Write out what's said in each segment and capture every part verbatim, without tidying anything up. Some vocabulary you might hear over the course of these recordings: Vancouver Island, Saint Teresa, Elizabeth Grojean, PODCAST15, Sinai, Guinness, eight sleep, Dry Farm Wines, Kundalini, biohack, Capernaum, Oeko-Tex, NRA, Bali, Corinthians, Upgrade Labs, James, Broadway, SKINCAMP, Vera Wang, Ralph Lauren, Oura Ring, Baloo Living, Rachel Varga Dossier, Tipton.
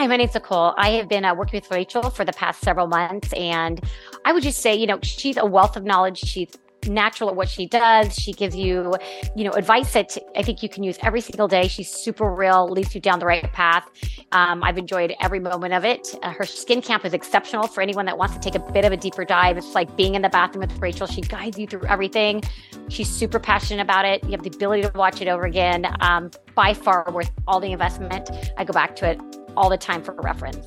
Hi, my name's Nicole. I have been uh, working with Rachel for the past several months, and I would just say, you know, she's a wealth of knowledge. She's natural at what she does. She gives you, you know, advice that I think you can use every single day. She's super real, leads you down the right path. Um, I've enjoyed every moment of it. Uh, her skin camp is exceptional for anyone that wants to take a bit of a deeper dive. It's like being in the bathroom with Rachel. She guides you through everything. She's super passionate about it. You have the ability to watch it over again. Um, by far worth all the investment. I go back to it all the time for reference.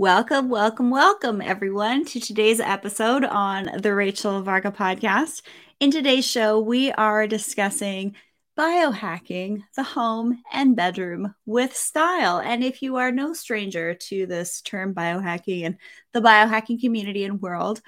Welcome, welcome, welcome, everyone, to today's episode on the Rachel Varga Podcast. In today's show, we are discussing biohacking the home and bedroom with style. And if you are no stranger to this term biohacking and the biohacking community and world,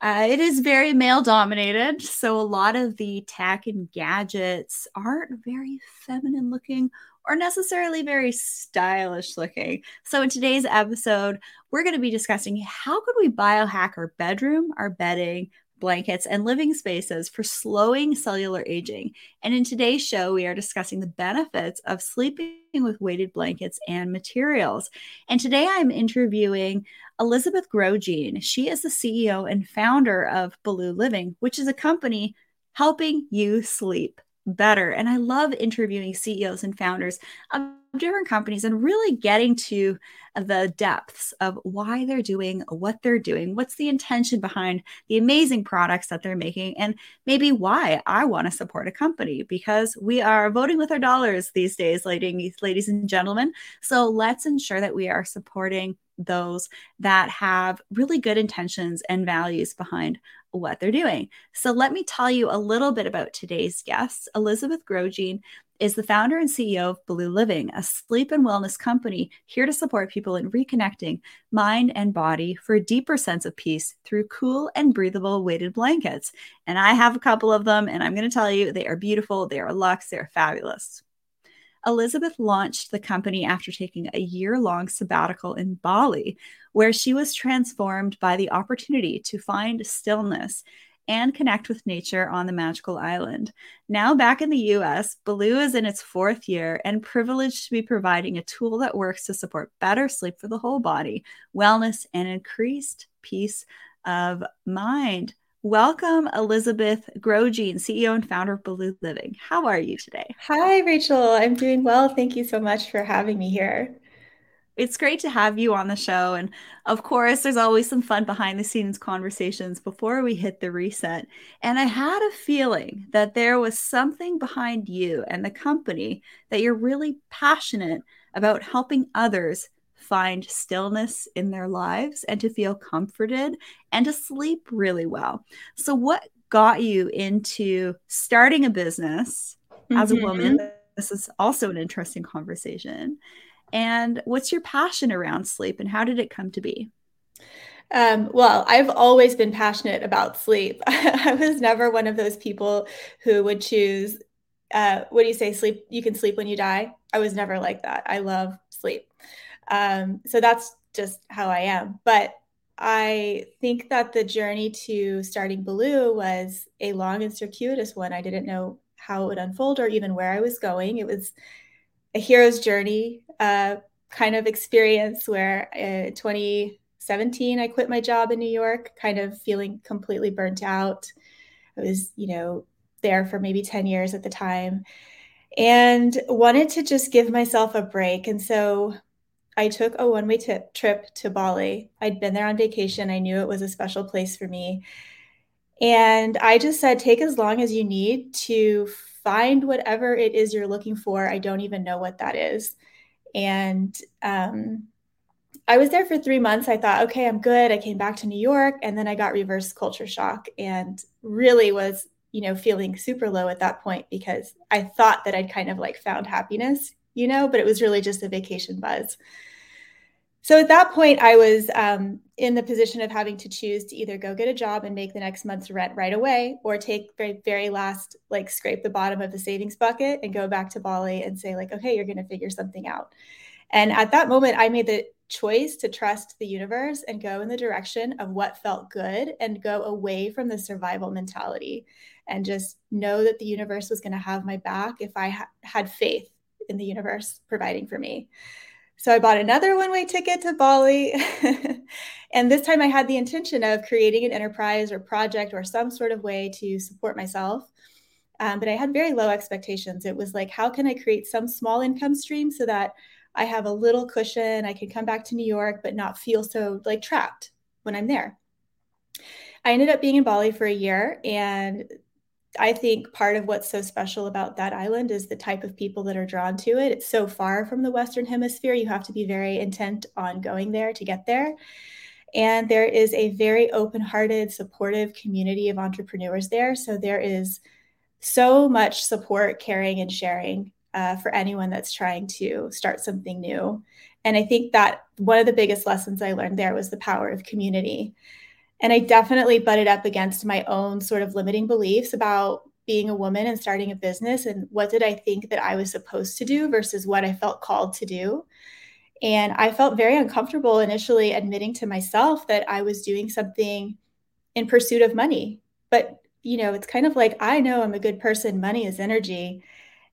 uh, it is very male-dominated. So a lot of the tech and gadgets aren't very feminine-looking or necessarily very stylish looking. So in today's episode, we're going to be discussing how could we biohack our bedroom, our bedding, blankets, and living spaces for slowing cellular aging. And in today's show, we are discussing the benefits of sleeping with weighted blankets and materials. And today I'm interviewing Elizabeth Grojean. She is the C E O and founder of Baloo Living, which is a company helping you sleep better. And I love interviewing C E Os and founders of different companies and really getting to the depths of why they're doing what they're doing, what's the intention behind the amazing products that they're making, and maybe why I want to support a company, because we are voting with our dollars these days, ladies, ladies and gentlemen. So let's ensure that we are supporting those that have really good intentions and values behind what they're doing. So let me tell you a little bit about today's guest. Elizabeth Grojean is the founder and C E O of Baloo Living, a sleep and wellness company here to support people in reconnecting mind and body for a deeper sense of peace through cool and breathable weighted blankets. And I have a couple of them, and I'm going to tell you, they are beautiful, they are luxe, they are fabulous. Elizabeth launched the company after taking a year-long sabbatical in Bali, where she was transformed by the opportunity to find stillness and connect with nature on the magical island. Now back in the U S, Baloo is in its fourth year and privileged to be providing a tool that works to support better sleep for the whole body, wellness, and increased peace of mind. Welcome, Elizabeth Grojean, C E O and founder of Baloo Living. How are you today? Hi, Rachel. I'm doing well. Thank you so much for having me here. It's great to have you on the show. And of course, there's always some fun behind the scenes conversations before we hit the reset. And I had a feeling that there was something behind you and the company that you're really passionate about helping others find stillness in their lives and to feel comforted and to sleep really well. So what got you into starting a business mm-hmm. as a woman? This is also an interesting conversation. And what's your passion around sleep and how did it come to be? Um, well, I've always been passionate about sleep. I was never one of those people who would choose, uh, what do you say, sleep? You can sleep when you die. I was never like that. I love sleep. Um, so that's just how I am. But I think that the journey to starting Baloo was a long and circuitous one. I didn't know how it would unfold or even where I was going. It was a hero's journey uh, kind of experience where in twenty seventeen, I quit my job in New York, kind of feeling completely burnt out. I was, you know, there for maybe ten years at the time and wanted to just give myself a break. And so I took a one-way tip, trip to Bali. I'd been there on vacation. I knew it was a special place for me. And I just said, take as long as you need to find whatever it is you're looking for. I don't even know what that is. And um, I was there for three months. I thought, okay, I'm good. I came back to New York. And then I got reverse culture shock and really was you know, feeling super low at that point because I thought that I'd kind of like found happiness, you know, but it was really just a vacation buzz. So at that point, I was um, in the position of having to choose to either go get a job and make the next month's rent right away, or take very, very last, like scrape the bottom of the savings bucket and go back to Bali and say like, okay, you're going to figure something out. And at that moment, I made the choice to trust the universe and go in the direction of what felt good and go away from the survival mentality and just know that the universe was going to have my back if I ha- had faith in the universe providing for me. So I bought another one-way ticket to Bali. And this time I had the intention of creating an enterprise or project or some sort of way to support myself. Um, but I had very low expectations. It was like, how can I create some small income stream so that I have a little cushion, I can come back to New York, but not feel so like trapped when I'm there. I ended up being in Bali for a year. And I think part of what's so special about that island is the type of people that are drawn to it. It's so far from the Western Hemisphere. You have to be very intent on going there to get there. And there is a very open-hearted, supportive community of entrepreneurs there. So there is so much support, caring, and sharing uh, for anyone that's trying to start something new. And I think that one of the biggest lessons I learned there was the power of community. And I definitely butted up against my own sort of limiting beliefs about being a woman and starting a business and what did I think that I was supposed to do versus what I felt called to do. And I felt very uncomfortable initially admitting to myself that I was doing something in pursuit of money. But, you know, it's kind of like, I know I'm a good person. Money is energy.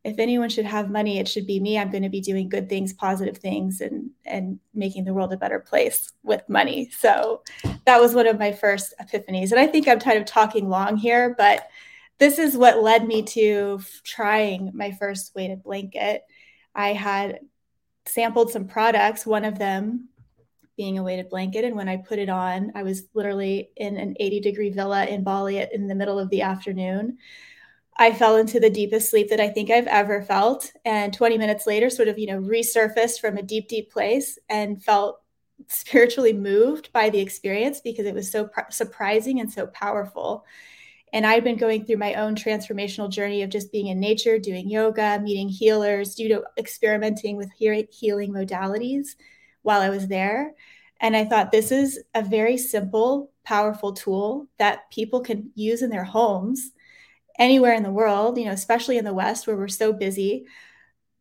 If anyone should have money, it should be me. I'm going to be doing good things, positive things, and and making the world a better place with money. So that was one of my first epiphanies. And I think I'm kind of talking long here, but this is what led me to trying my first weighted blanket. I had sampled some products, one of them being a weighted blanket. And when I put it on, I was literally in an eighty degree villa in Bali in the middle of the afternoon. I fell into the deepest sleep that I think I've ever felt. And twenty minutes later, sort of, you know, resurfaced from a deep, deep place and felt spiritually moved by the experience because it was so pr- surprising and so powerful. And I'd been going through my own transformational journey of just being in nature, doing yoga, meeting healers, you know, experimenting with he- healing modalities while I was there. And I thought, this is a very simple, powerful tool that people can use in their homes anywhere in the world, you know, especially in the West where we're so busy,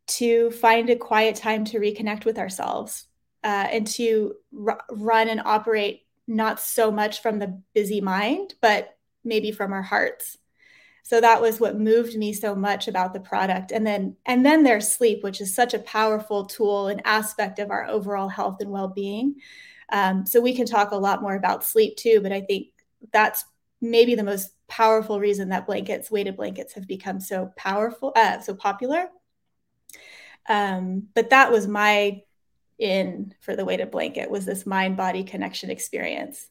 to find a quiet time to reconnect with ourselves uh, and to r- run and operate not so much from the busy mind, but maybe from our hearts. So that was what moved me so much about the product. And then, and then there's sleep, which is such a powerful tool and aspect of our overall health and well-being. Um, so we can talk a lot more about sleep too, but I think that's maybe the most powerful reason that blankets, weighted blankets, have become so powerful, uh, so popular. Um, but that was my in for the weighted blanket, was this mind-body connection experience.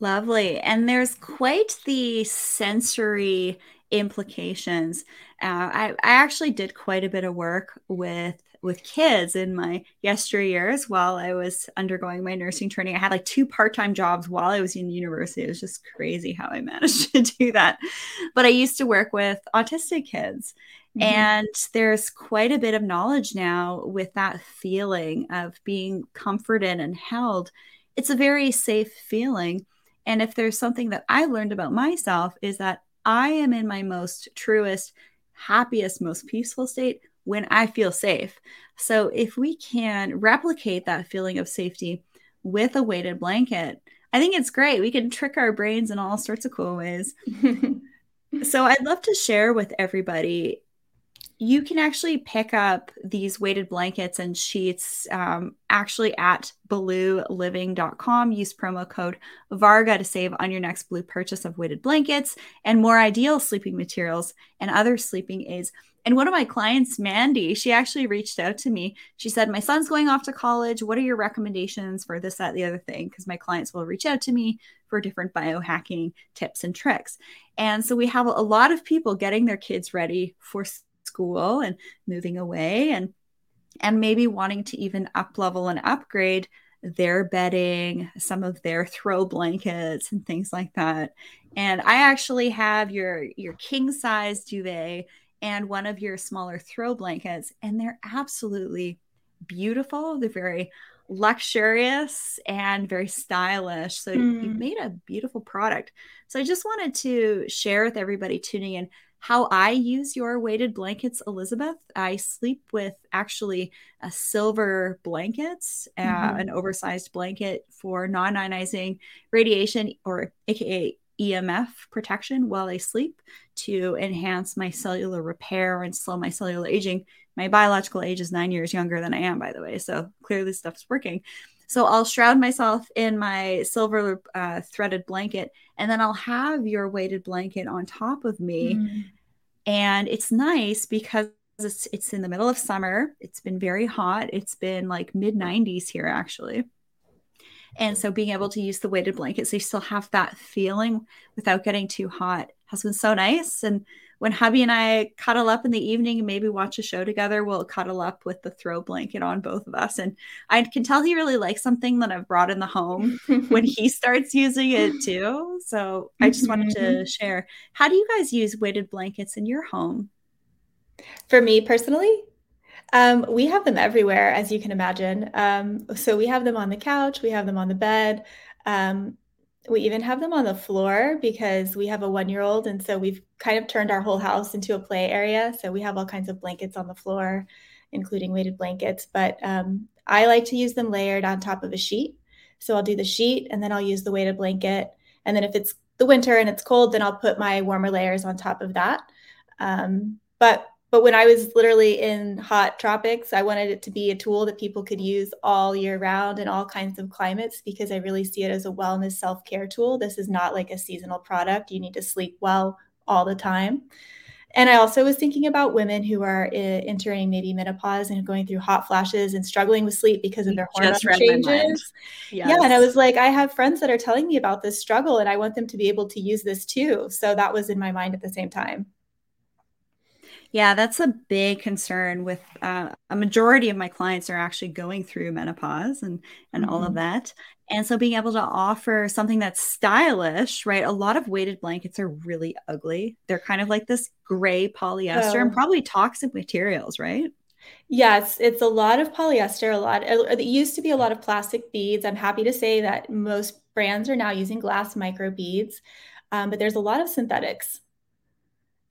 Lovely. And there's quite the sensory implications. Uh, I, I actually did quite a bit of work with with kids in my yesteryears while I was undergoing my nursing training. I had like two part-time jobs while I was in university. It was just crazy how I managed to do that. But I used to work with autistic kids. Mm-hmm. And there's quite a bit of knowledge now with that feeling of being comforted and held. It's a very safe feeling. And if there's something that I learned about myself, is that I am in my most truest, happiest, most peaceful state when I feel safe. So if we can replicate that feeling of safety with a weighted blanket, I think it's great. We can trick our brains in all sorts of cool ways. So I'd love to share with everybody, you can actually pick up these weighted blankets and sheets um, actually at baloo living dot com. Use promo code VARGA to save on your next Baloo purchase of weighted blankets and more ideal sleeping materials and other sleeping aids. And one of my clients, Mandy, she actually reached out to me. She said, my son's going off to college. What are your recommendations for this, that, the other thing? Because my clients will reach out to me for different biohacking tips and tricks. And so we have a lot of people getting their kids ready for school and moving away and, and maybe wanting to even up level and upgrade their bedding, some of their throw blankets and things like that. And I actually have your, your king size duvet and one of your smaller throw blankets, and they're absolutely beautiful. They're very luxurious and very stylish. So mm. you've made a beautiful product. So I just wanted to share with everybody tuning in how I use your weighted blankets, Elizabeth. I sleep with actually a silver blankets, mm-hmm. uh, an oversized blanket for non-ionizing radiation, or aka E M F protection, while I sleep, to enhance my cellular repair and slow my cellular aging. My biological age is nine years younger than I am, by the way. So clearly stuff's working. So I'll shroud myself in my silver uh, threaded blanket, and then I'll have your weighted blanket on top of me. Mm. And it's nice because it's, it's in the middle of summer. It's been very hot. It's been like mid nineties here, actually. And so being able to use the weighted blanket, so you still have that feeling without getting too hot, has been so nice. And when hubby and I cuddle up in the evening and maybe watch a show together, we'll cuddle up with the throw blanket on both of us. And I can tell he really likes something that I've brought in the home when he starts using it too. So I just wanted to share, how do you guys use weighted blankets in your home? For me personally, Um, we have them everywhere, as you can imagine. Um, so we have them on the couch, we have them on the bed. Um, we even have them on the floor because we have a one-year-old. And so we've kind of turned our whole house into a play area. So we have all kinds of blankets on the floor, including weighted blankets. But um, I like to use them layered on top of a sheet. So I'll do the sheet and then I'll use the weighted blanket. And then if it's the winter and it's cold, then I'll put my warmer layers on top of that. Um, but But when I was literally in hot tropics, I wanted it to be a tool that people could use all year round in all kinds of climates, because I really see it as a wellness self-care tool. This is not like a seasonal product. You need to sleep well all the time. And I also was thinking about women who are uh, entering maybe menopause and going through hot flashes and struggling with sleep because of their hormone changes. Yes. Yeah. And I was like, I have friends that are telling me about this struggle and I want them to be able to use this too. So that was in my mind at the same time. Yeah, that's a big concern with uh, a majority of my clients are actually going through menopause and, and mm-hmm. all of that. And so being able to offer something that's stylish, right? A lot of weighted blankets are really ugly. They're kind of like this gray polyester oh. and probably toxic materials, right? Yes, it's a lot of polyester, a lot. It used to be a lot of plastic beads. I'm happy to say that most brands are now using glass micro beads, um, but there's a lot of synthetics.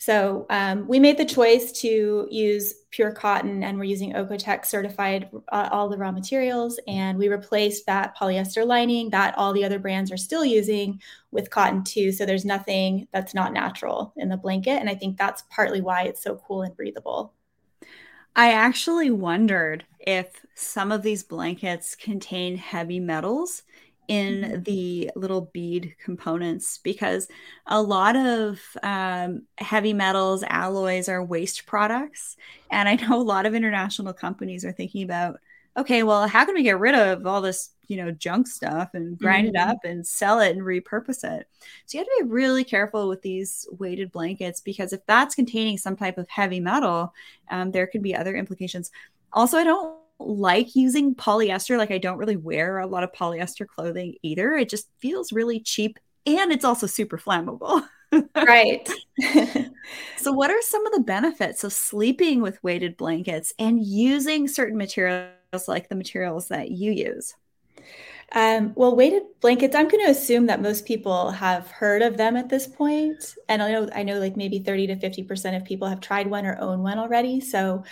So um, we made the choice to use pure cotton, and we're using Oeko-Tex certified uh, all the raw materials. And we replaced that polyester lining that all the other brands are still using with cotton too. So there's nothing that's not natural in the blanket. And I think that's partly why it's so cool and breathable. I actually wondered if some of these blankets contain heavy metals in the little bead components, because a lot of um, heavy metals, alloys are waste products. And I know a lot of international companies are thinking about, okay, well, how can we get rid of all this, you know, junk stuff and grind mm-hmm. it up and sell it and repurpose it? So you have to be really careful with these weighted blankets, because if that's containing some type of heavy metal, um, there could be other implications. Also, I don't like using polyester. Like, I don't really wear a lot of polyester clothing either. It just feels really cheap, and it's also super flammable. Right. So what are some of the benefits of sleeping with weighted blankets and using certain materials like the materials that you use? Um, well, weighted blankets, I'm going to assume that most people have heard of them at this point. And I know, I know like maybe thirty to fifty percent of people have tried one or own one already. So,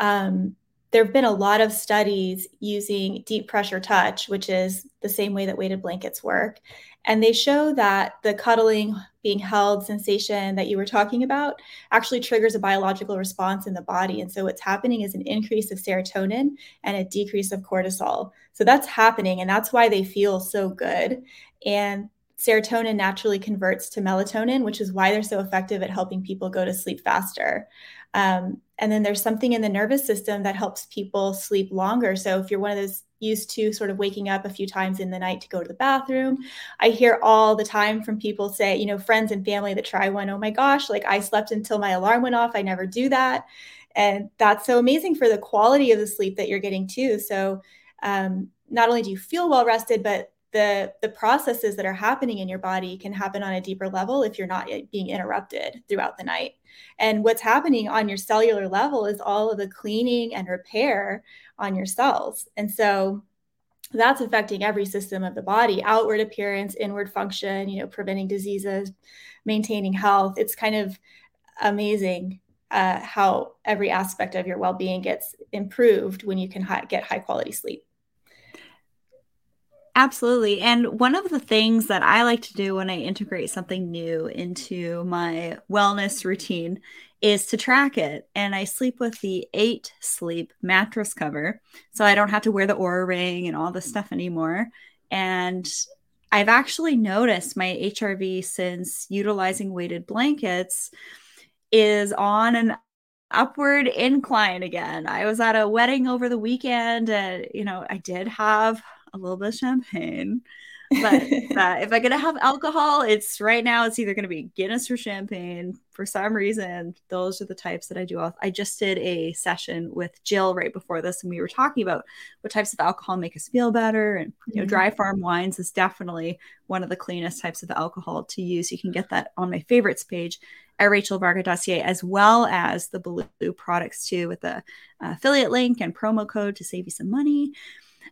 um, there have been a lot of studies using deep pressure touch, which is the same way that weighted blankets work. And they show that the cuddling, being held sensation that you were talking about actually triggers a biological response in the body. And so what's happening is an increase of serotonin and a decrease of cortisol. So that's happening, and that's why they feel so good. And serotonin naturally converts to melatonin, which is why they're so effective at helping people go to sleep faster. Um, and then there's something in the nervous system that helps people sleep longer. So if you're one of those used to sort of waking up a few times in the night to go to the bathroom, I hear all the time from people say, you know, friends and family that try one, oh my gosh, like I slept until my alarm went off. I never do that. And that's so amazing for the quality of the sleep that you're getting too. So um, not only do you feel well rested, but the the processes that are happening in your body can happen on a deeper level if you're not being interrupted throughout the night. And what's happening on your cellular level is all of the cleaning and repair on your cells. And so that's affecting every system of the body, outward appearance, inward function, you know, preventing diseases, maintaining health. It's kind of amazing uh, how every aspect of your well-being gets improved when you can hi- get high quality sleep. Absolutely. And one of the things that I like to do when I integrate something new into my wellness routine is to track it. And I sleep with the eight sleep mattress cover, so I don't have to wear the Oura Ring and all this stuff anymore. And I've actually noticed my H R V since utilizing weighted blankets is on an upward incline again. I was at a wedding over the weekend and, you know, I did have a little bit of champagne, but uh, if I'm going to have alcohol, it's right now, it's either going to be Guinness or champagne. For some reason, those are the types that I do. I just did a session with Jill right before this, and we were talking about what types of alcohol make us feel better. And, you know, Dry Farm Wines is definitely one of the cleanest types of alcohol to use. You can get that on my favorites page at Rachel Varga Dossier, as well as the Baloo products too, with the affiliate link and promo code to save you some money.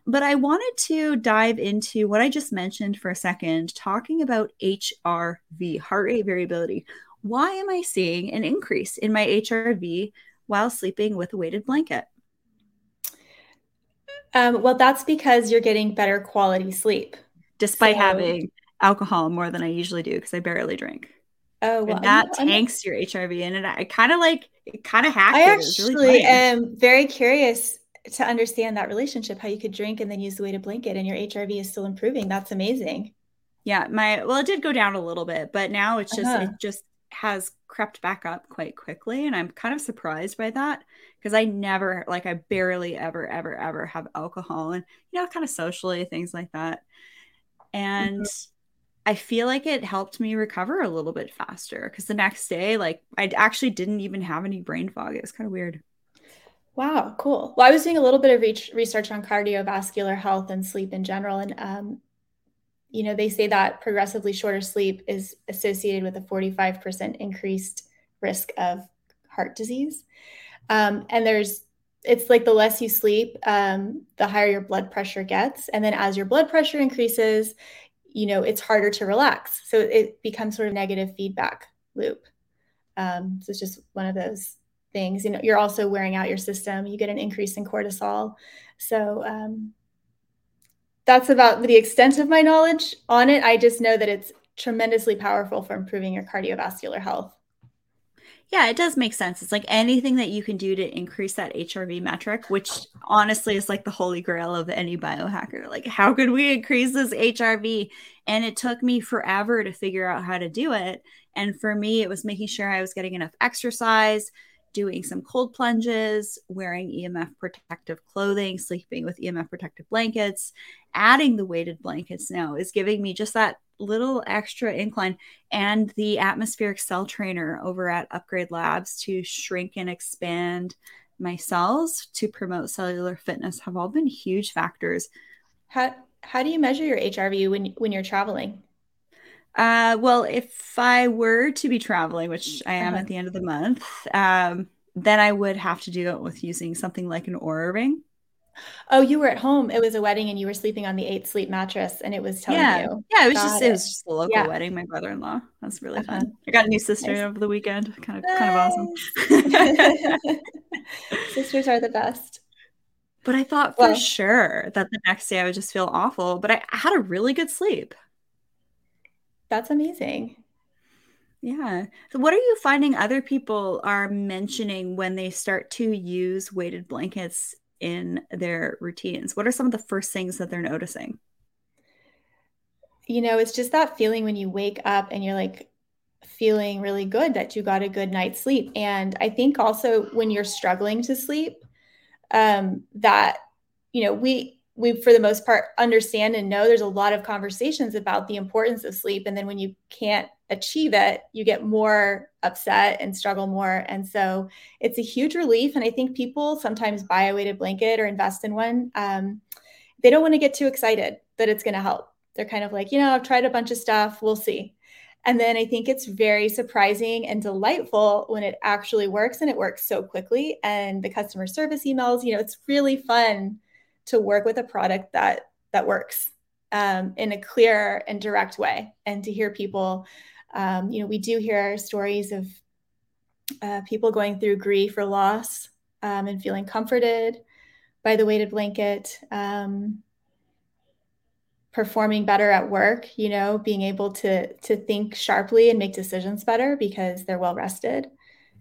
But I wanted to dive into what I just mentioned for a second, talking about H R V, heart rate variability. Why am I seeing an increase in my H R V while sleeping with a weighted blanket? Um, well, that's because you're getting better quality sleep. Despite so, having alcohol more than I usually do, because I barely drink. Oh, well, and that I'm, tanks I'm, your H R V. And it, I kind of like, it kind of hacked I it. actually it really am very curious to understand that relationship, how you could drink and then use the weighted blanket and your H R V is still improving. That's amazing. Yeah. My, well, it did go down a little bit, but now it's just, uh-huh. it just has crept back up quite quickly. And I'm kind of surprised by that, because I never, like I barely ever, ever, ever have alcohol and, you know, kind of socially things like that. And mm-hmm. I feel like it helped me recover a little bit faster, because the next day, like I actually didn't even have any brain fog. It was kind of weird. Wow, cool. Well, I was doing a little bit of re- research on cardiovascular health and sleep in general. And, um, you know, they say that progressively shorter sleep is associated with a forty-five percent increased risk of heart disease. Um, and there's, it's like the less you sleep, um, the higher your blood pressure gets. And then as your blood pressure increases, you know, it's harder to relax. So it becomes sort of negative feedback loop. Um, so it's just one of those things. You know, you're also wearing out your system. You get an increase in cortisol. So um, that's about the extent of my knowledge on it. I just know that it's tremendously powerful for improving your cardiovascular health. Yeah, it does make sense. It's like anything that you can do to increase that H R V metric, which honestly is like the holy grail of any biohacker. Like, how could we increase this H R V? And it took me forever to figure out how to do it. And for me, it was making sure I was getting enough exercise, doing some cold plunges, wearing E M F protective clothing, sleeping with E M F protective blankets, adding the weighted blankets now is giving me just that little extra incline, and the atmospheric cell trainer over at Upgrade Labs to shrink and expand my cells to promote cellular fitness have all been huge factors. How how do you measure your H R V when when you're traveling? Uh, well, if I were to be traveling, which I am at the end of the month, um, then I would have to do it with using something like an Oura Ring. Oh, you were at home. It was a wedding and you were sleeping on the eight sleep mattress and it was telling yeah. you. Yeah, it was just it. it was just a local yeah. wedding, my brother-in-law. That's really uh-huh. fun. I got a new sister nice. over the weekend. Kind of nice. kind of awesome. Sisters are the best. But I thought for well, sure that the next day I would just feel awful, but I, I had a really good sleep. That's amazing. Yeah. So what are you finding other people are mentioning when they start to use weighted blankets in their routines? What are some of the first things that they're noticing? You know, it's just that feeling when you wake up and you're like feeling really good that you got a good night's sleep. And I think also when you're struggling to sleep, um, that, you know, we, we, for the most part, understand and know there's a lot of conversations about the importance of sleep. And then when you can't achieve it, you get more upset and struggle more. And so it's a huge relief. And I think people sometimes buy a weighted blanket or invest in one. Um, they don't want to get too excited that it's going to help. They're kind of like, you know, I've tried a bunch of stuff. We'll see. And then I think it's very surprising and delightful when it actually works, and it works so quickly. And the customer service emails, you know, it's really fun to work with a product that that works um, in a clear and direct way. And to hear people, um, you know, we do hear stories of uh, people going through grief or loss um, and feeling comforted by the weighted blanket, um, performing better at work, you know, being able to to think sharply and make decisions better because they're well rested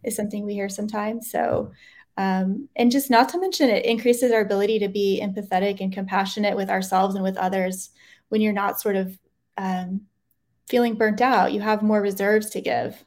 is something we hear sometimes. So, um, and just not to mention, it increases our ability to be empathetic and compassionate with ourselves and with others when you're not sort of um, feeling burnt out. You have more reserves to give.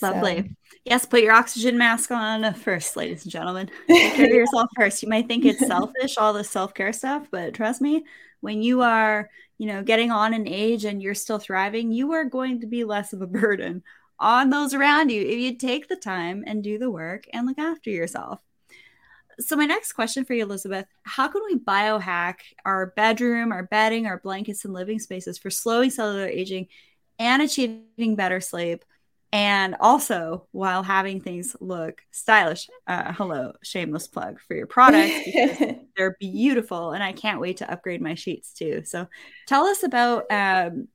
Lovely. So. Yes, put your oxygen mask on first, ladies and gentlemen. Take care of yourself first. You might think it's selfish, all the self-care stuff, but trust me, when you are, you know, getting on in age and you're still thriving, you are going to be less of a burden on those around you if you take the time and do the work and look after yourself. So my next question for you, Elizabeth, how can we biohack our bedroom, our bedding, our blankets, and living spaces for slowing cellular aging and achieving better sleep? And also while having things look stylish, uh, hello, shameless plug for your products, because they're beautiful and I can't wait to upgrade my sheets too. So tell us about um,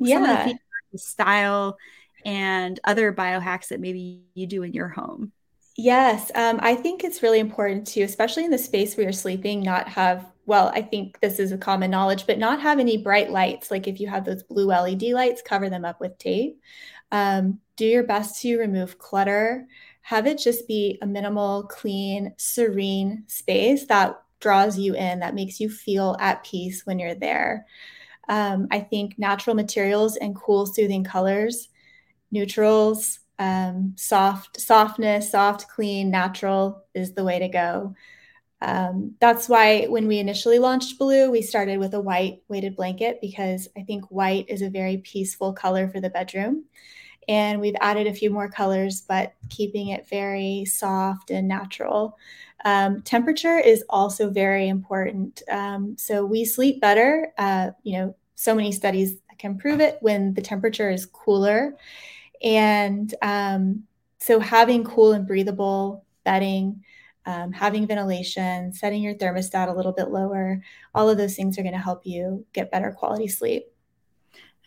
yeah. some of the features of style and other biohacks that maybe you do in your home. Yes. Um, I think it's really important to, especially in the space where you're sleeping, not have, well, I think this is a common knowledge, but not have any bright lights. Like if you have those blue L E D lights, cover them up with tape. Um, do your best to remove clutter. Have it just be a minimal, clean, serene space that draws you in, that makes you feel at peace when you're there. Um, I think natural materials and cool, soothing colors, neutrals, um, soft, softness, soft, clean, natural is the way to go. Um, that's why when we initially launched Baloo, we started with a white weighted blanket, because I think white is a very peaceful color for the bedroom. And we've added a few more colors, but keeping it very soft and natural. Um, temperature is also very important. Um, so we sleep better. Uh, you know, so many studies can prove it when the temperature is cooler. And um, so having cool and breathable bedding, Um, having ventilation, setting your thermostat a little bit lower, all of those things are going to help you get better quality sleep.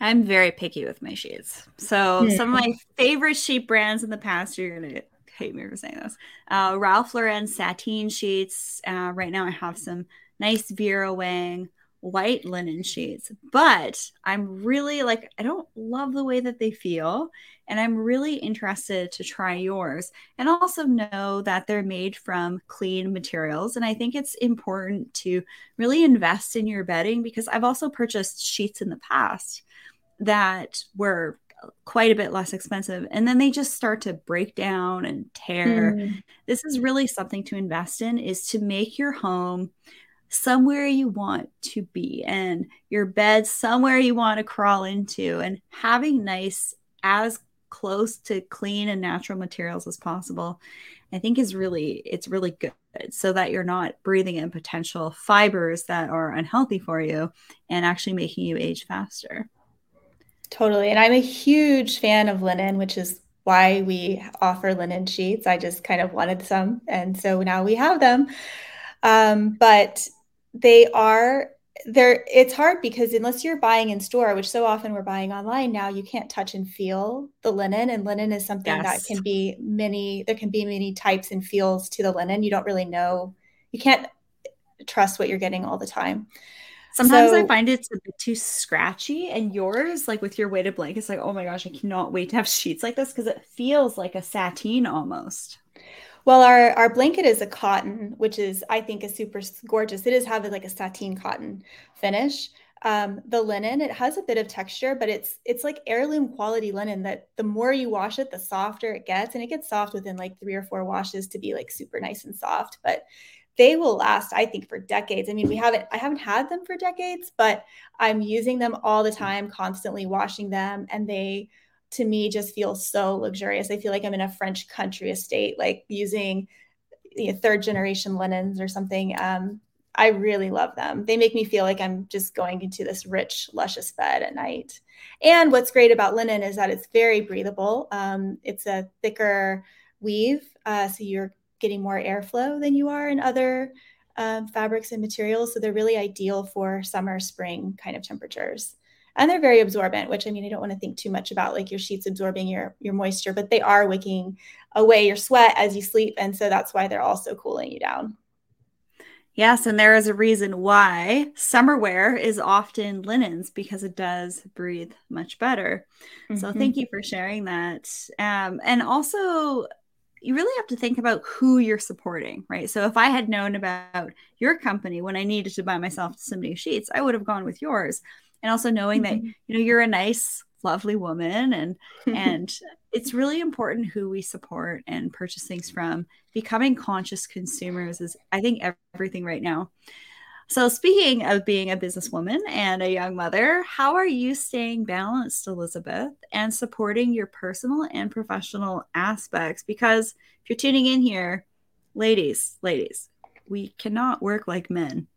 I'm very picky with my sheets. So some of my favorite sheet brands in the past, you're going to hate me for saying this, uh, Ralph Lauren sateen sheets. Uh, right now I have some nice Vera Wang white linen sheets, but I'm really like, I don't love the way that they feel. And I'm really interested to try yours, and also know that they're made from clean materials. And I think it's important to really invest in your bedding, because I've also purchased sheets in the past that were quite a bit less expensive, and then they just start to break down and tear. Mm. This is really something to invest in, is to make your home somewhere you want to be, and your bed somewhere you want to crawl into, and having nice, as close to clean and natural materials as possible, I think is really, it's really good, so that you're not breathing in potential fibers that are unhealthy for you and actually making you age faster. Totally. And I'm a huge fan of linen, which is why we offer linen sheets. I just kind of wanted some, and so now we have them. Um, but they are there. It's hard because unless you're buying in store, which so often we're buying online now, you can't touch and feel the linen, and linen is something yes. that can be many, there can be many types and feels to the linen. You don't really know. You can't trust what you're getting all the time. Sometimes so, I find it's a bit too scratchy, and yours, like with your weighted blanket, it's like, oh my gosh, I cannot wait to have sheets like this, because it feels like a sateen almost. Well, our, our blanket is a cotton, which is, I think, is super gorgeous. It is having like a sateen cotton finish. Um, the linen, it has a bit of texture, but it's it's like heirloom quality linen that the more you wash it, the softer it gets. And it gets soft within like three or four washes to be like super nice and soft. But they will last, I think, for decades. I mean, we haven't I haven't had them for decades, but I'm using them all the time, constantly washing them, and they to me just feels so luxurious. I feel like I'm in a French country estate, like using you know, third generation linens or something. Um, I really love them. They make me feel like I'm just going into this rich, luscious bed at night. And what's great about linen is that it's very breathable. Um, it's a thicker weave, uh, so you're getting more airflow than you are in other um, fabrics and materials. So they're really ideal for summer, spring kind of temperatures. And they're very absorbent, which, I mean, I don't want to think too much about like your sheets absorbing your, your moisture, but they are wicking away your sweat as you sleep. And so that's why they're also cooling you down. Yes, and there is a reason why summer wear is often linens, because it does breathe much better. Mm-hmm. So thank you for sharing that. Um, and also, you really have to think about who you're supporting, right? So if I had known about your company when I needed to buy myself some new sheets, I would have gone with yours. And also knowing mm-hmm. that, you know, you're a nice, lovely woman, and and it's really important who we support and purchase things from. Becoming conscious consumers is, I think, everything right now. So speaking of being a businesswoman and a young mother, how are you staying balanced, Elizabeth, and supporting your personal and professional aspects? Because if you're tuning in here, ladies, ladies, we cannot work like men.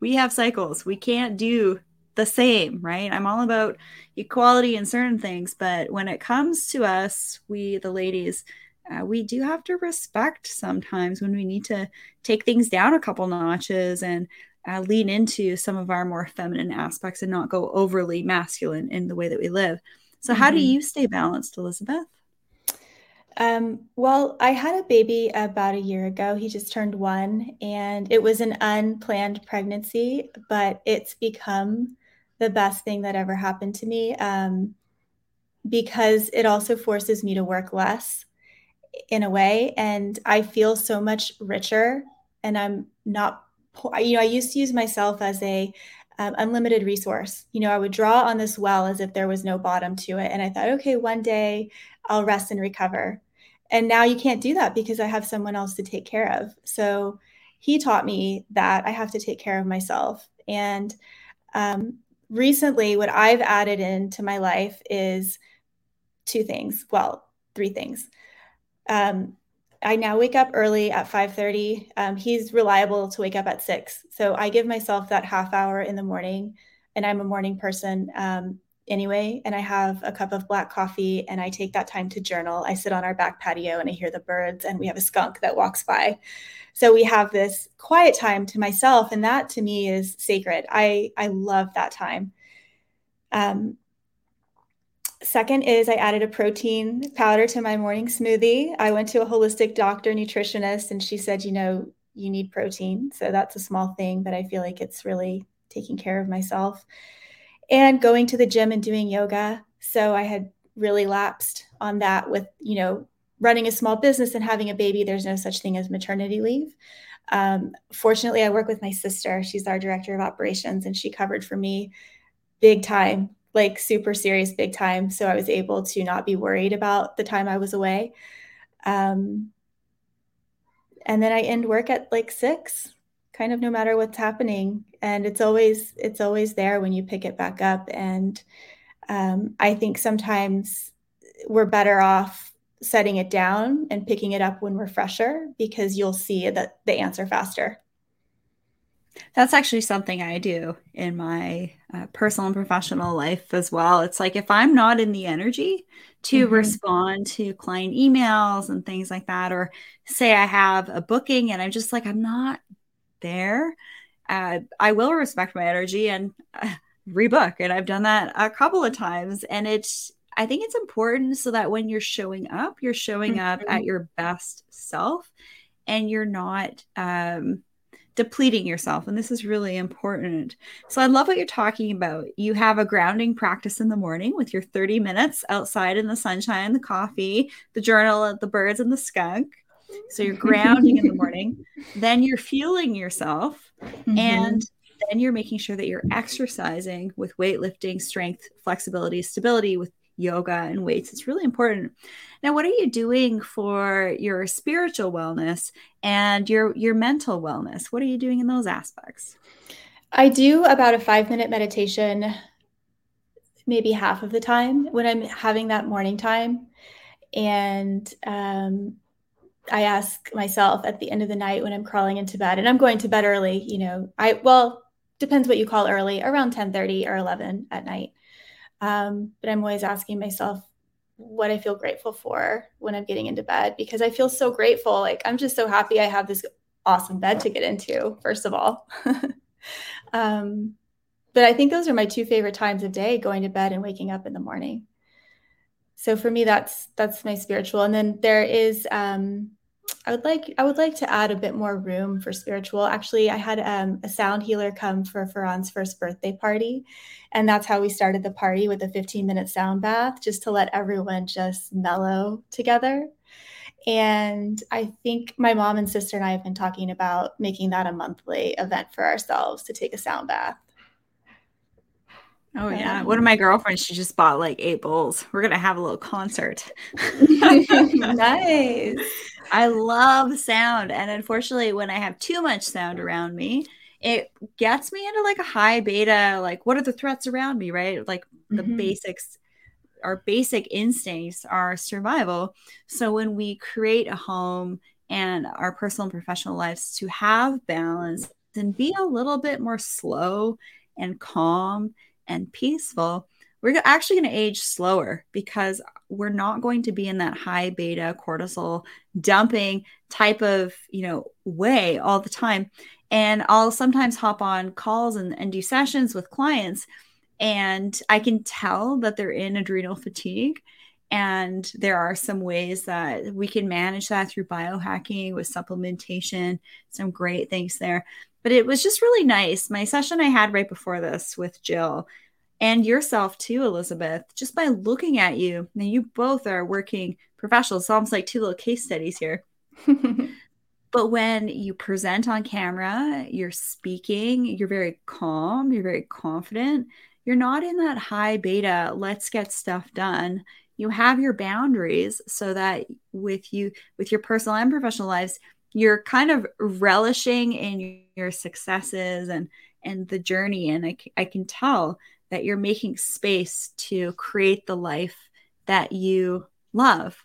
We have cycles. We can't do the same, right? I'm all about equality in certain things, but when it comes to us, we, the ladies, uh, we do have to respect sometimes when we need to take things down a couple notches and uh, lean into some of our more feminine aspects and not go overly masculine in the way that we live. So mm-hmm. how do you stay balanced, Elizabeth? Um, well, I had a baby about a year ago. He just turned one, and it was an unplanned pregnancy, but it's become the best thing that ever happened to me, um, because it also forces me to work less in a way. And I feel so much richer, and I'm not, you know, I used to use myself as a um, unlimited resource. You know, I would draw on this well as if there was no bottom to it. And I thought, okay, one day I'll rest and recover. And now you can't do that because I have someone else to take care of. So he taught me that I have to take care of myself. And, um, recently, what I've added into my life is two things. Well, three things. Um, I now wake up early at five thirty. Um, he's reliable to wake up at six. So I give myself that half hour in the morning, and I'm a morning person um, anyway. And I have a cup of black coffee, and I take that time to journal. I sit on our back patio and I hear the birds, and we have a skunk that walks by. So we have this quiet time to myself, and that to me is sacred. I, I love that time. Um, second is I added a protein powder to my morning smoothie. I went to a holistic doctor nutritionist, and she said, you know, you need protein. So that's a small thing, but I feel like it's really taking care of myself. And going to the gym and doing yoga. So I had really lapsed on that with, you know, running a small business and having a baby. There's no such thing as maternity leave. Um, fortunately, I work with my sister. She's our director of operations, and she covered for me big time, like super serious big time. So I was able to not be worried about the time I was away. Um, and then I end work at like six, kind of no matter what's happening. And it's always, it's always there when you pick it back up. And um, I think sometimes we're better off setting it down and picking it up when we're fresher, because you'll see that the answer faster. That's actually something I do in my uh, personal and professional life as well. It's like, if I'm not in the energy to mm-hmm. respond to client emails and things like that, or say I have a booking and I'm just like, I'm not there, uh, I will respect my energy and uh, rebook. And I've done that a couple of times, and it's, I think it's important so that when you're showing up, you're showing up mm-hmm. at your best self, and you're not um, depleting yourself. And this is really important. So I love what you're talking about. You have a grounding practice in the morning with your thirty minutes outside in the sunshine, the coffee, the journal, the birds, and the skunk. So you're grounding in the morning, then you're fueling yourself, mm-hmm. and then you're making sure that you're exercising with weightlifting, strength, flexibility, stability, with yoga and weights. It's really important. Now, what are you doing for your spiritual wellness and your, your mental wellness? What are you doing in those aspects? I do about a five minute meditation, maybe half of the time when I'm having that morning time. And, um, I ask myself at the end of the night when I'm crawling into bed, and I'm going to bed early, you know, I, well, depends what you call early, around ten thirty or eleven at night. Um, but I'm always asking myself what I feel grateful for when I'm getting into bed, because I feel so grateful. Like, I'm just so happy I have this awesome bed to get into, first of all. um, but I think those are my two favorite times of day, going to bed and waking up in the morning. So for me, that's, that's my spiritual. And then there is, um, I would like, I would like to add a bit more room for spiritual. Actually, I had um, a sound healer come for Farhan's first birthday party. And that's how we started the party, with a fifteen minute sound bath, just to let everyone just mellow together. And I think my mom and sister and I have been talking about making that a monthly event for ourselves, to take a sound bath. Oh, yeah. One of my girlfriends, she just bought like eight bowls. We're going to have a little concert. Nice. I love sound. And unfortunately, when I have too much sound around me, it gets me into like a high beta, like, what are the threats around me, right? Like the mm-hmm. basics, our basic instincts are survival. So when we create a home and our personal and professional lives to have balance, then be a little bit more slow and calm and peaceful, we're actually going to age slower, because we're not going to be in that high beta cortisol dumping type of, you know, way all the time. And I'll sometimes hop on calls and, and do sessions with clients, and I can tell that they're in adrenal fatigue. And there are some ways that we can manage that through biohacking, with supplementation, some great things there. But it was just really nice. My session I had right before this with Jill, and yourself too, Elizabeth, just by looking at you, now you both are working professionals. It's almost like two little case studies here. But when you present on camera, you're speaking, you're very calm, you're very confident. You're not in that high beta, let's get stuff done. You have your boundaries, so that with you, with your personal and professional lives, you're kind of relishing in your successes and, and the journey. And I, I can tell that you're making space to create the life that you love.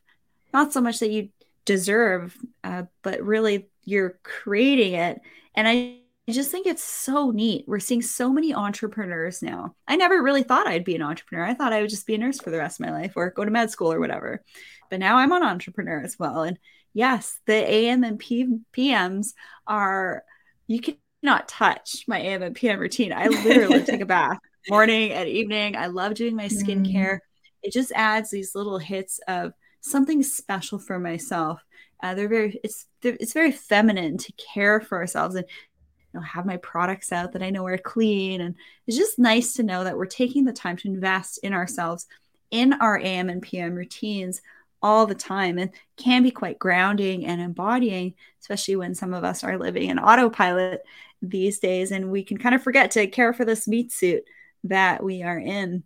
Not so much that you deserve, uh, but really you're creating it. And I just think it's so neat. We're seeing so many entrepreneurs now. I never really thought I'd be an entrepreneur. I thought I would just be a nurse for the rest of my life, or go to med school or whatever. But now I'm an entrepreneur as well. And yes, the A M and P Ms are, you cannot touch my A M and P M routine. I literally take a bath morning and evening. I love doing my skincare. Mm. It just adds these little hits of something special for myself. Uh, they're very, it's, they're, it's very feminine to care for ourselves, and you know, have my products out that I know are clean. And it's just nice to know that we're taking the time to invest in ourselves, in our A M and P M routines, all the time, and can be quite grounding and embodying, especially when some of us are living in autopilot these days, and we can kind of forget to care for this meat suit that we are in.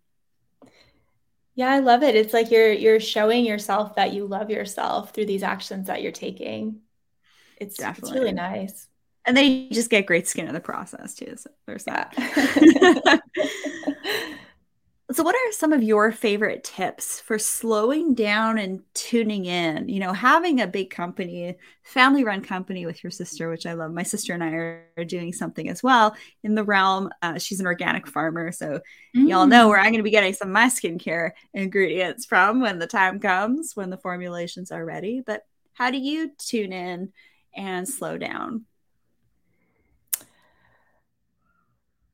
Yeah, I love it. It's like you're you're showing yourself that you love yourself through these actions that you're taking. It's, it's really nice. And then you just get great skin in the process too. So there's that. So what are some of your favorite tips for slowing down and tuning in? You know, having a big company, family run company with your sister, which I love. My sister and I are doing something as well in the realm. Uh, she's an organic farmer. So mm. y'all know where I'm going to be getting some of my skincare ingredients from when the time comes, when the formulations are ready. But how do you tune in and slow down?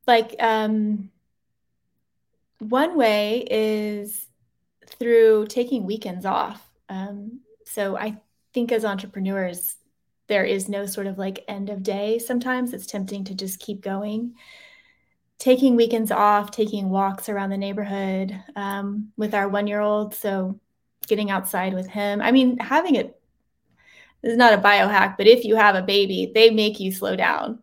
Like, um, one way is through taking weekends off. Um, so I think as entrepreneurs, there is no sort of like end of day. Sometimes it's tempting to just keep going. Taking weekends off, taking walks around the neighborhood um, with our one-year-old. So getting outside with him. I mean, having it is not a biohack, but if you have a baby, they make you slow down.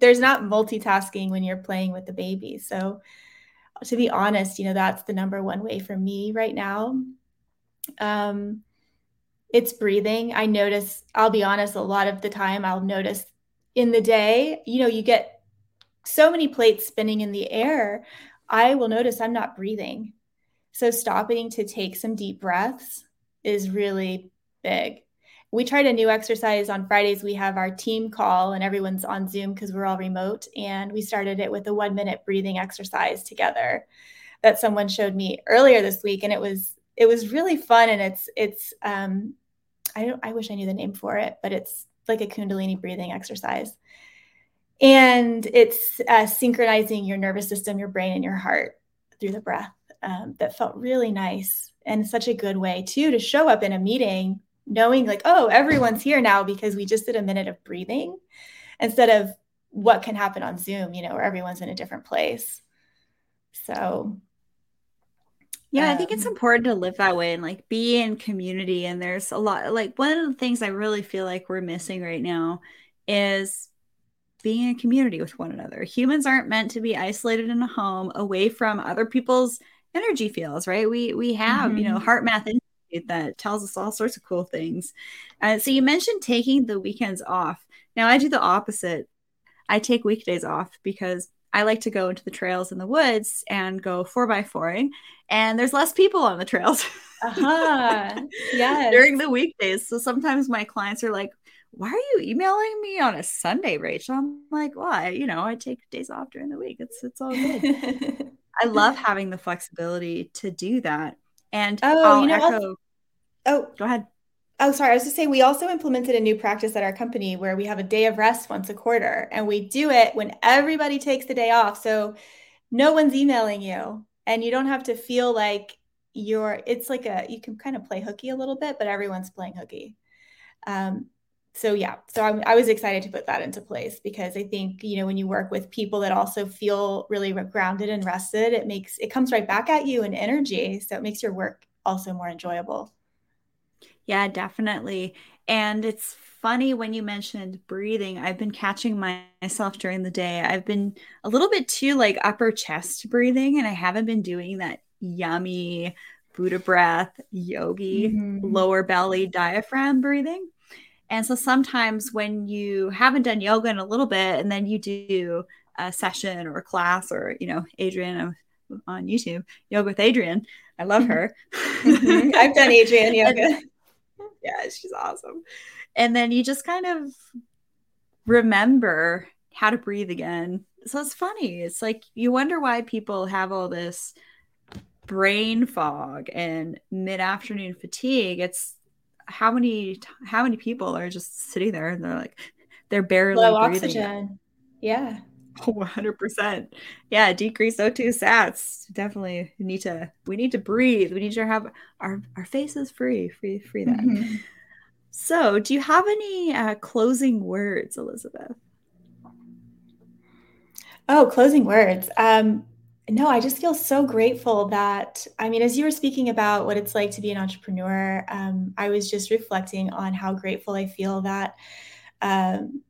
There's not multitasking when you're playing with the baby. So to be honest, you know, that's the number one way for me right now. Um, it's breathing. I notice, I'll be honest, a lot of the time I'll notice in the day, you know, you get so many plates spinning in the air. I will notice I'm not breathing. So stopping to take some deep breaths is really big. We tried a new exercise on Fridays. We have our team call and everyone's on Zoom because we're all remote. And we started it with a one minute breathing exercise together that someone showed me earlier this week. And it was, it was really fun. And it's, it's, um, I don't, I wish I knew the name for it, but it's like a Kundalini breathing exercise. And it's uh, synchronizing your nervous system, your brain, and your heart through the breath. Um, that felt really nice, and such a good way too, to show up in a meeting knowing like, oh, everyone's here now because we just did a minute of breathing instead of what can happen on Zoom, you know, where everyone's in a different place. So. Yeah, um, I think it's important to live that way and like be in community. And there's a lot, like one of the things I really feel like we're missing right now is being in community with one another. Humans aren't meant to be isolated in a home away from other people's energy fields, right? We, we have, mm-hmm. you know, Heart Math Institute that tells us all sorts of cool things. Uh, so you mentioned taking the weekends off. Now I do the opposite. I take weekdays off because I like to go into the trails in the woods and go four by fouring, and there's less people on the trails uh-huh. yes. during the weekdays. So sometimes my clients are like, why are you emailing me on a Sunday, Rachel? I'm like, well, I, you know, I take days off during the week. It's, it's all good. I love having the flexibility to do that. And oh, I'll you know, echo. Oh, go ahead. Oh, sorry. I was just saying, we also implemented a new practice at our company where we have a day of rest once a quarter, and we do it when everybody takes the day off. So no one's emailing you, and you don't have to feel like you're, it's like a, you can kind of play hooky a little bit, but everyone's playing hooky. Um, So yeah, so I'm, I was excited to put that into place because I think, you know, when you work with people that also feel really grounded and rested, it makes, it comes right back at you in energy. So it makes your work also more enjoyable. Yeah, definitely. And it's funny when you mentioned breathing, I've been catching myself during the day. I've been a little bit too like upper chest breathing, and I haven't been doing that yummy Buddha breath, yogi, mm-hmm. lower belly diaphragm breathing. And so sometimes when you haven't done yoga in a little bit and then you do a session or a class or, you know, Adrienne on YouTube, Yoga with Adrienne. I love her. Mm-hmm. I've done Adrienne yoga. And, yeah, she's awesome. And then you just kind of remember how to breathe again. So it's funny. It's like you wonder why people have all this brain fog and mid-afternoon fatigue. It's how many how many people are just sitting there and they're like, they're barely low oxygen. Yeah. one hundred percent. Yeah. Decrease O two sats. Definitely need to, we need to breathe. We need to have our, our faces free, free, free that. Mm-hmm. So do you have any uh, closing words, Elizabeth? Oh, closing words. Um, No, I just feel so grateful that, I mean, as you were speaking about what it's like to be an entrepreneur, um, I was just reflecting on how grateful I feel that um,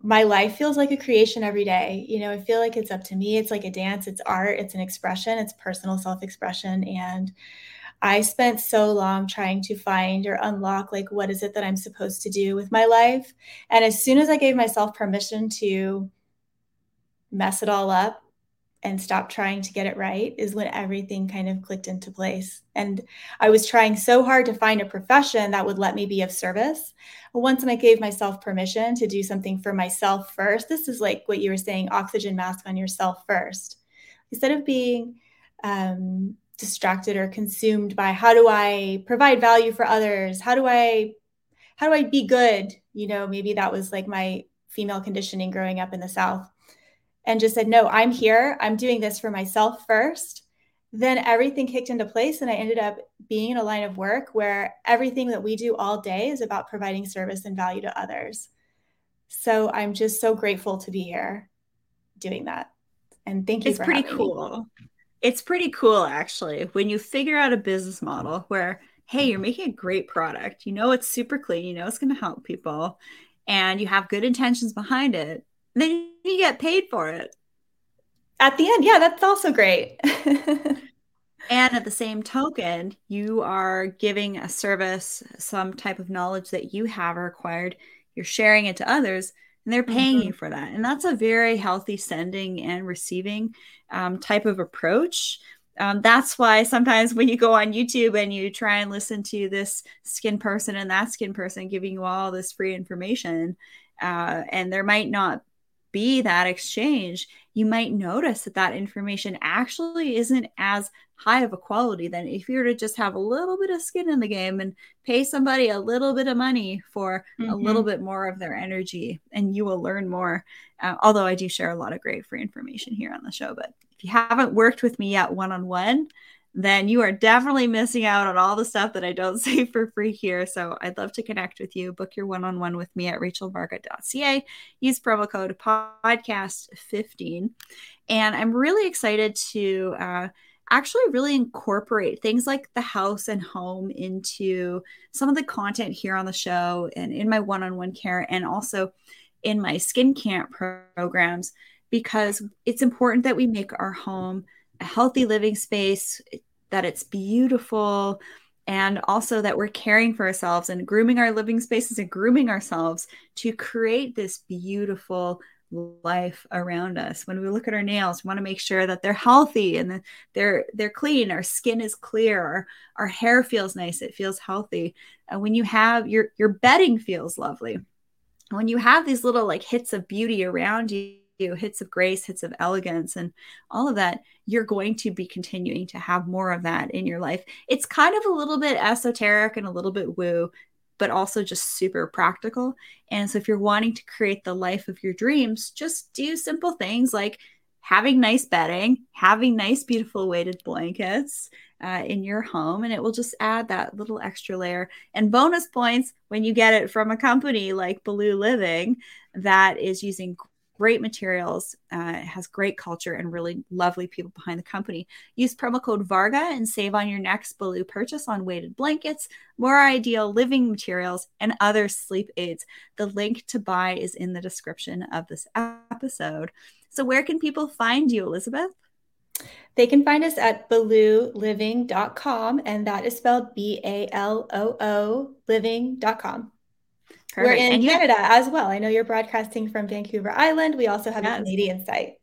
my life feels like a creation every day. You know, I feel like it's up to me. It's like a dance, it's art, it's an expression, it's personal self-expression. And I spent so long trying to find or unlock, like, what is it that I'm supposed to do with my life? And as soon as I gave myself permission to mess it all up and stop trying to get it right is when everything kind of clicked into place. And I was trying so hard to find a profession that would let me be of service. Once I gave myself permission to do something for myself first, this is like what you were saying, oxygen mask on yourself first. Instead of being um, distracted or consumed by how do I provide value for others? How do I, how do I be good? You know, maybe that was like my female conditioning growing up in the South. And just said, no, I'm here. I'm doing this for myself first. Then everything kicked into place. And I ended up being in a line of work where everything that we do all day is about providing service and value to others. So I'm just so grateful to be here doing that. And thank you for having me. It's pretty cool. It's pretty cool, actually, when you figure out a business model where, hey, you're making a great product. You know, it's super clean. You know, it's going to help people. And you have good intentions behind it. Then you get paid for it at the end. Yeah, that's also great. And at the same token, you are giving a service, some type of knowledge that you have or acquired. You're sharing it to others, and they're paying mm-hmm. you for that. And that's a very healthy sending and receiving um, type of approach. Um, that's why sometimes when you go on YouTube and you try and listen to this skin person and that skin person giving you all this free information, uh, and there might not be that exchange, you might notice that that information actually isn't as high of a quality than if you were to just have a little bit of skin in the game and pay somebody a little bit of money for mm-hmm. a little bit more of their energy, and you will learn more. Uh, although I do share a lot of great free information here on the show, but if you haven't worked with me yet one-on-one, then you are definitely missing out on all the stuff that I don't say for free here. So I'd love to connect with you. Book your one-on-one with me at rachel varga dot c a. Use promo code podcast fifteen. And I'm really excited to uh, actually really incorporate things like the house and home into some of the content here on the show and in my one-on-one care and also in my skin camp programs, because it's important that we make our home a healthy living space, that it's beautiful, and also that we're caring for ourselves and grooming our living spaces and grooming ourselves to create this beautiful life around us. When we look at our nails, we want to make sure that they're healthy and they're they're clean. Our skin is clear. Our, our hair feels nice. It feels healthy. And when you have your, your bedding feels lovely. When you have these little like hits of beauty around you, hits of grace, hits of elegance, and all of that, you're going to be continuing to have more of that in your life. It's kind of a little bit esoteric and a little bit woo, but also just super practical. And so if you're wanting to create the life of your dreams, just do simple things like having nice bedding, having nice, beautiful weighted blankets uh, in your home. And it will just add that little extra layer and bonus points when you get it from a company like Baloo Living that is using great materials, uh, has great culture and really lovely people behind the company. Use promo code Varga and save on your next Baloo purchase on weighted blankets, more ideal living materials, and other sleep aids. The link to buy is in the description of this episode. So where can people find you, Elizabeth? They can find us at baloo living dot com, and that is spelled B A L O O living dot com. Perfect. We're in and Canada you- as well. I know you're broadcasting from Vancouver Island. We also have yes. a Canadian site.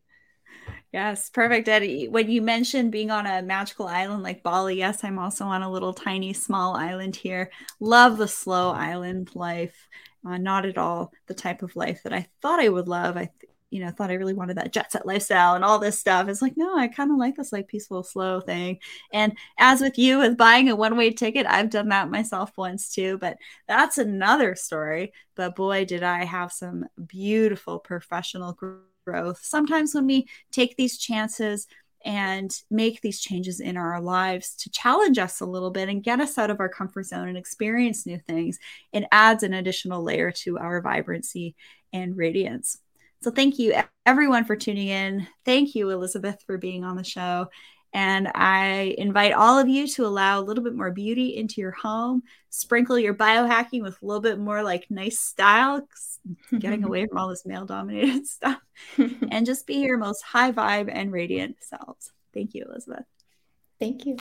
Yes, perfect. Eddie, when you mentioned being on a magical island like Bali, yes, I'm also on a little tiny small island here. Love the slow island life. Uh, not at all the type of life that I thought I would love. I th- you know, thought I really wanted that jet set lifestyle and all this stuff. It's like, no, I kind of like this like peaceful, slow thing. And as with you with buying a one-way ticket, I've done that myself once too, but that's another story. But boy, did I have some beautiful professional growth. Sometimes when we take these chances and make these changes in our lives to challenge us a little bit and get us out of our comfort zone and experience new things, it adds an additional layer to our vibrancy and radiance. So thank you everyone for tuning in. Thank you, Elizabeth, for being on the show. And I invite all of you to allow a little bit more beauty into your home. Sprinkle your biohacking with a little bit more like nice style, getting away from all this male dominated stuff, and just be your most high vibe and radiant selves. Thank you, Elizabeth. Thank you.